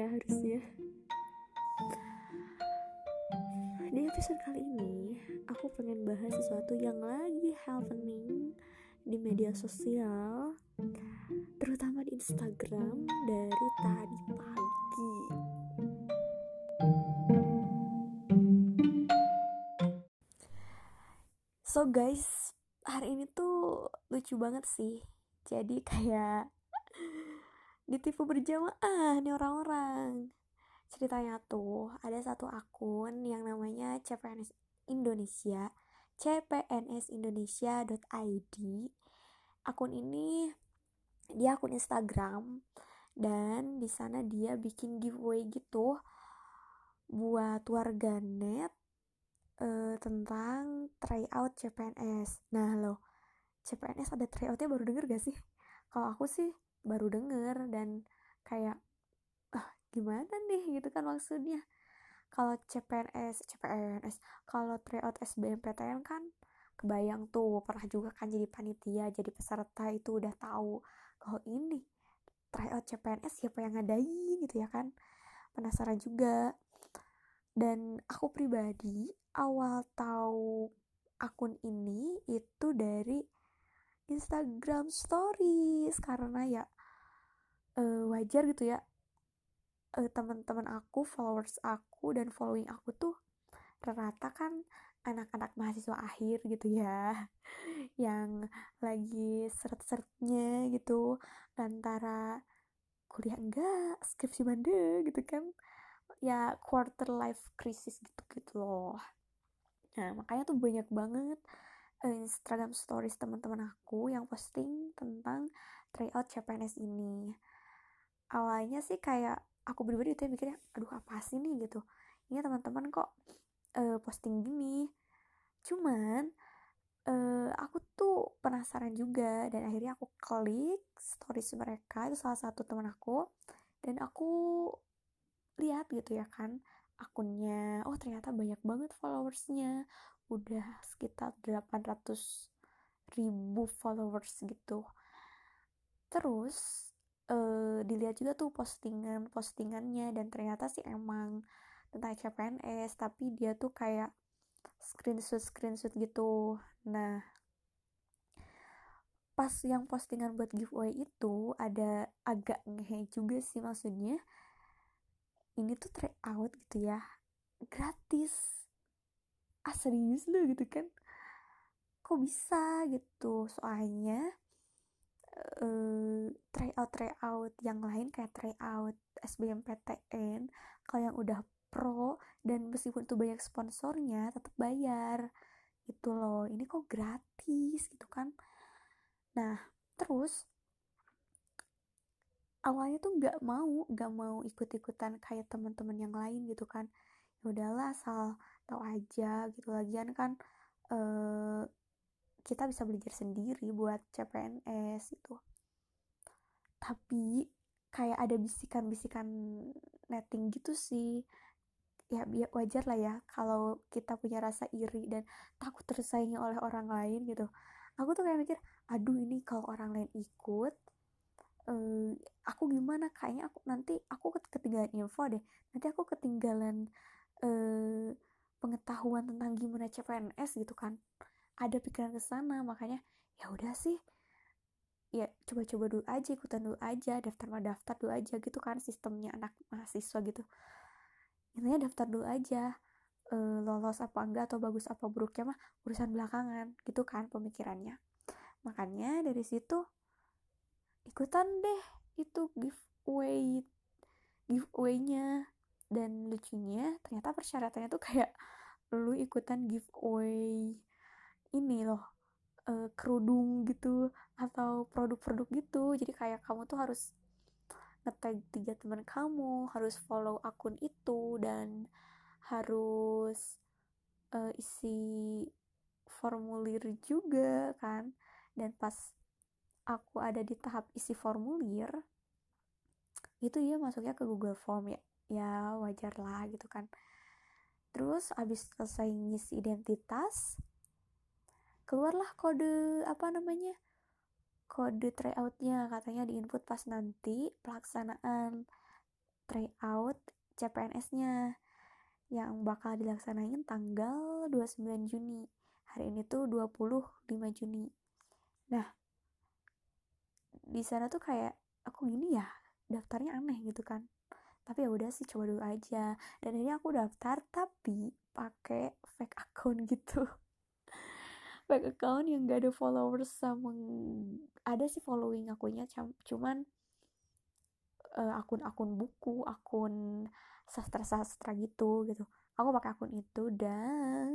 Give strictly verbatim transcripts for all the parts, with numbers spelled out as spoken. ya harusnya. Di episode kali ini aku pengen bahas sesuatu yang lagi happening di media sosial, terutama di Instagram dari tadi pagi. So guys, hari ini tuh lucu banget sih. Jadi kayak ditipu berjamaah nih orang-orang. Ceritanya tuh ada satu akun yang namanya C P N S Indonesia, c p n s indonesia dot i d. Akun ini dia akun Instagram, dan di sana dia bikin giveaway gitu buat warganet eh, tentang tryout C P N S. Nah loh, C P N S ada tryoutnya baru denger gak sih? Kalau aku sih baru denger, dan kayak ah, gimana nih gitu kan maksudnya. Kalau C P N S C P N S kalau tryout S B M P T N kan kebayang tuh, pernah juga kan jadi panitia, jadi peserta, itu udah tahu. Kalau ini tryout C P N S siapa yang ngadain gitu ya kan, penasaran juga. Dan aku pribadi awal tahu akun ini itu dari Instagram stories, karena ya e, wajar gitu ya, Uh, teman-teman aku, followers aku dan following aku tuh rata-rata kan anak-anak mahasiswa akhir gitu ya, yang lagi seret-seretnya gitu antara kuliah enggak, skripsi bandel gitu kan ya, quarter life crisis gitu-gitu loh. Nah makanya tuh banyak banget uh, Instagram stories teman-teman aku yang posting tentang tryout C P N S ini. Awalnya sih kayak aku pribadi itu mikirnya, aduh apa sih nih gitu, ini teman-teman kok uh, posting gini. Cuman uh, aku tuh penasaran juga, dan akhirnya aku klik stories mereka, itu salah satu teman aku, dan aku lihat gitu ya kan akunnya. Oh ternyata banyak banget followersnya, udah sekitar delapan ratus ribu followers gitu. Terus Uh, dilihat juga tuh postingan-postingannya, dan ternyata sih emang tentang C P N S, tapi dia tuh kayak screenshot-screenshot gitu. Nah pas yang postingan buat giveaway itu ada agak ngehe juga sih, maksudnya ini tuh tryout gitu ya, gratis. Ah serius lu gitu kan, kok bisa gitu. Soalnya Uh, tryout tryout yang lain kayak tryout S B M P T N, kalau yang udah pro dan meskipun itu banyak sponsornya tetap bayar gitu loh, ini kok gratis gitu kan. Nah terus awalnya tuh nggak mau nggak mau ikut-ikutan kayak teman-teman yang lain gitu kan, ya udahlah asal tahu aja gitu, lagian kan uh, kita bisa belajar sendiri buat C P N S itu. Tapi kayak ada bisikan-bisikan netting gitu sih. Ya wajar lah ya kalau kita punya rasa iri dan takut tersaingi oleh orang lain gitu. Aku tuh kayak mikir, aduh ini kalau orang lain ikut, eh, aku gimana? Kayaknya aku nanti aku ketinggalan info deh. Nanti aku ketinggalan eh, pengetahuan tentang gimana C P N S gitu kan. Ada pikiran ke sana, makanya ya udah sih. Ya coba-coba dulu aja, ikutan dulu aja, daftar mah daftar dulu aja gitu kan sistemnya anak mahasiswa gitu. Intinya daftar dulu aja. E, lolos apa enggak atau bagus apa buruknya mah urusan belakangan gitu kan pemikirannya. Makanya dari situ ikutan deh itu giveaway giveaway-nya. Dan lucunya ternyata persyaratannya tuh kayak lu ikutan giveaway ini loh, e, kerudung gitu atau produk-produk gitu. Jadi kayak kamu tuh harus ngetag tiga teman kamu, harus follow akun itu, dan harus e, isi formulir juga kan. Dan pas aku ada di tahap isi formulir itu, ya masuknya ke Google Form ya, ya wajar lah gitu kan. Terus abis selesai ngisi identitas, keluarlah kode, apa namanya, kode tryoutnya. Katanya di input pas nanti pelaksanaan tryout C P N S-nya yang bakal dilaksanain tanggal dua puluh sembilan Juni. Hari ini tuh dua puluh lima Juni. Nah, di sana tuh kayak aku gini ya, daftarnya aneh gitu kan. Tapi ya udah sih, coba dulu aja. Dan akhirnya aku daftar tapi pakai fake account gitu. Fake account yang gak ada followers sama ada sih following akunya, cuman uh, akun-akun buku, akun sastra-sastra gitu gitu. Aku pakai akun itu dan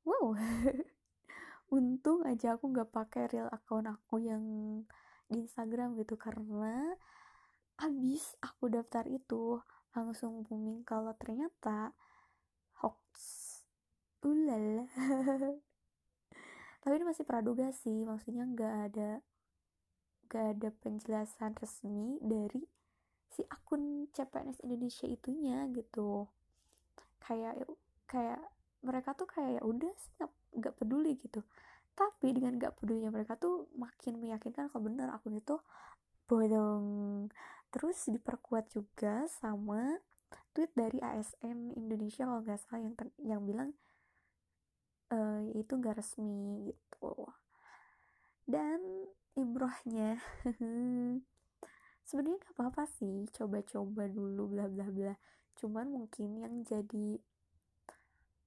wow, untung aja aku nggak pakai real account aku yang di Instagram gitu, karena abis aku daftar itu langsung booming kalau ternyata hoax, ulala. Tapi ini masih praduga sih, maksudnya nggak ada nggak ada penjelasan resmi dari si akun C P N S Indonesia itunya gitu. Kayak kayak mereka tuh kayak ya udah sih nggak peduli gitu. Tapi dengan nggak pedulinya mereka tuh makin meyakinkan kalau benar akun itu bodong. Terus diperkuat juga sama tweet dari A S M Indonesia kalau nggak salah yang ter- yang bilang e, itu nggak resmi gitu. Dan ibrahnya sebenarnya nggak apa-apa sih, coba-coba dulu bla bla bla. Cuman mungkin yang jadi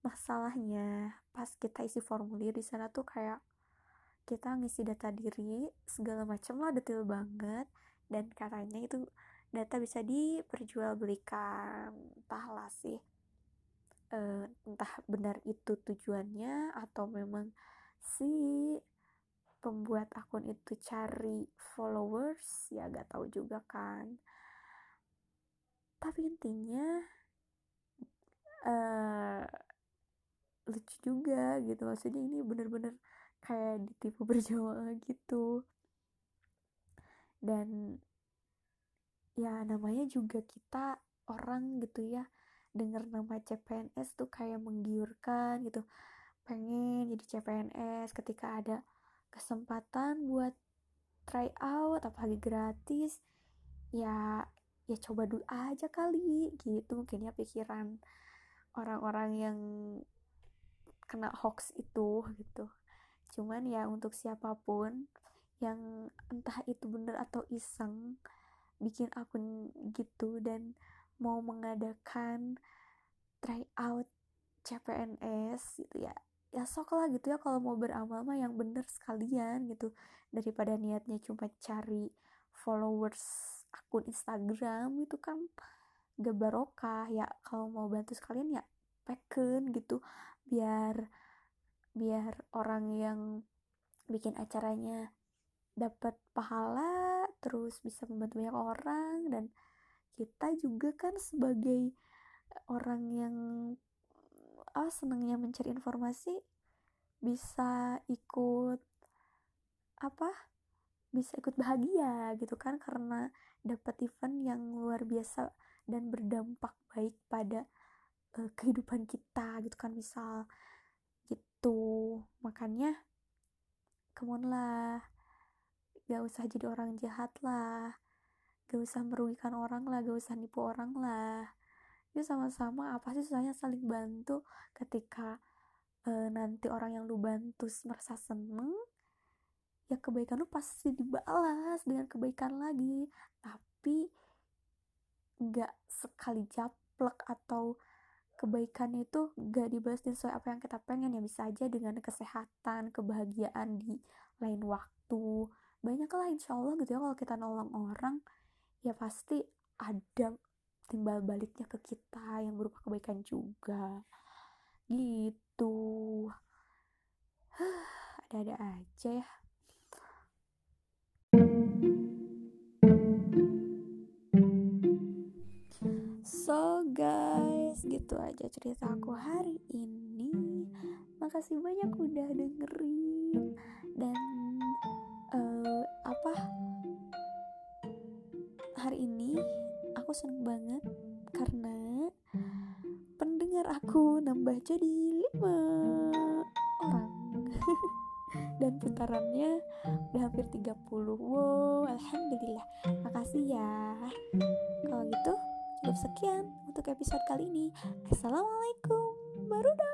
masalahnya pas kita isi formulir di sana tuh kayak kita ngisi data diri segala macam lah, detail banget, dan katanya itu data bisa diperjualbelikan. Entahlah sih e, entah benar itu tujuannya atau memang si pembuat akun itu cari followers, ya gak tahu juga kan. Tapi intinya e, lucu juga gitu, maksudnya ini bener-bener kayak ditipu berjamaah gitu. Dan ya namanya juga kita orang gitu ya, dengar nama C P N S tuh kayak menggiurkan gitu, pengen jadi C P N S ketika ada kesempatan buat try out apalagi gratis, ya ya coba dulu aja kali gitu. Mungkin ya pikiran orang-orang yang kena hoax itu gitu. Cuman ya untuk siapapun yang entah itu bener atau iseng bikin akun gitu dan mau mengadakan tryout C P N S gitu ya, ya sok lah gitu ya. Kalau mau beramal mah yang bener sekalian gitu, daripada niatnya cuma cari followers akun Instagram itu kan gak barokah ya. Kalau mau bantu sekalian ya peken gitu, biar biar orang yang bikin acaranya dapat pahala, terus bisa membantu banyak orang, dan kita juga kan sebagai orang yang ah senangnya mencari informasi bisa ikut apa bisa ikut bahagia gitu kan, karena dapat event yang luar biasa dan berdampak baik pada kehidupan kita gitu kan, misal gitu. Makanya come on lah, gak usah jadi orang jahat lah, gak usah merugikan orang lah, gak usah nipu orang lah. Yuk sama-sama, apa sih susahnya saling bantu. Ketika e, nanti orang yang lu bantu merasa seneng, ya kebaikan lu pasti dibalas dengan kebaikan lagi. Tapi gak sekali japlek atau kebaikan itu gak dibahas sesuai apa yang kita pengen, ya bisa aja dengan kesehatan, kebahagiaan di lain waktu. Banyak lah insya Allah gitu ya, kalau kita nolong orang ya pasti ada timbal baliknya ke kita yang berupa kebaikan juga gitu. Ada-ada aja ya. So guys, gitu aja cerita aku hari ini. Makasih banyak udah dengerin. Dan uh, apa hari ini aku seneng banget karena pendengar aku nambah jadi lima orang. dan putarannya udah hampir tiga puluh. Wow, alhamdulillah. Makasih ya. Kalau gitu, cukup sekian untuk episode kali ini. Assalamualaikum. Baru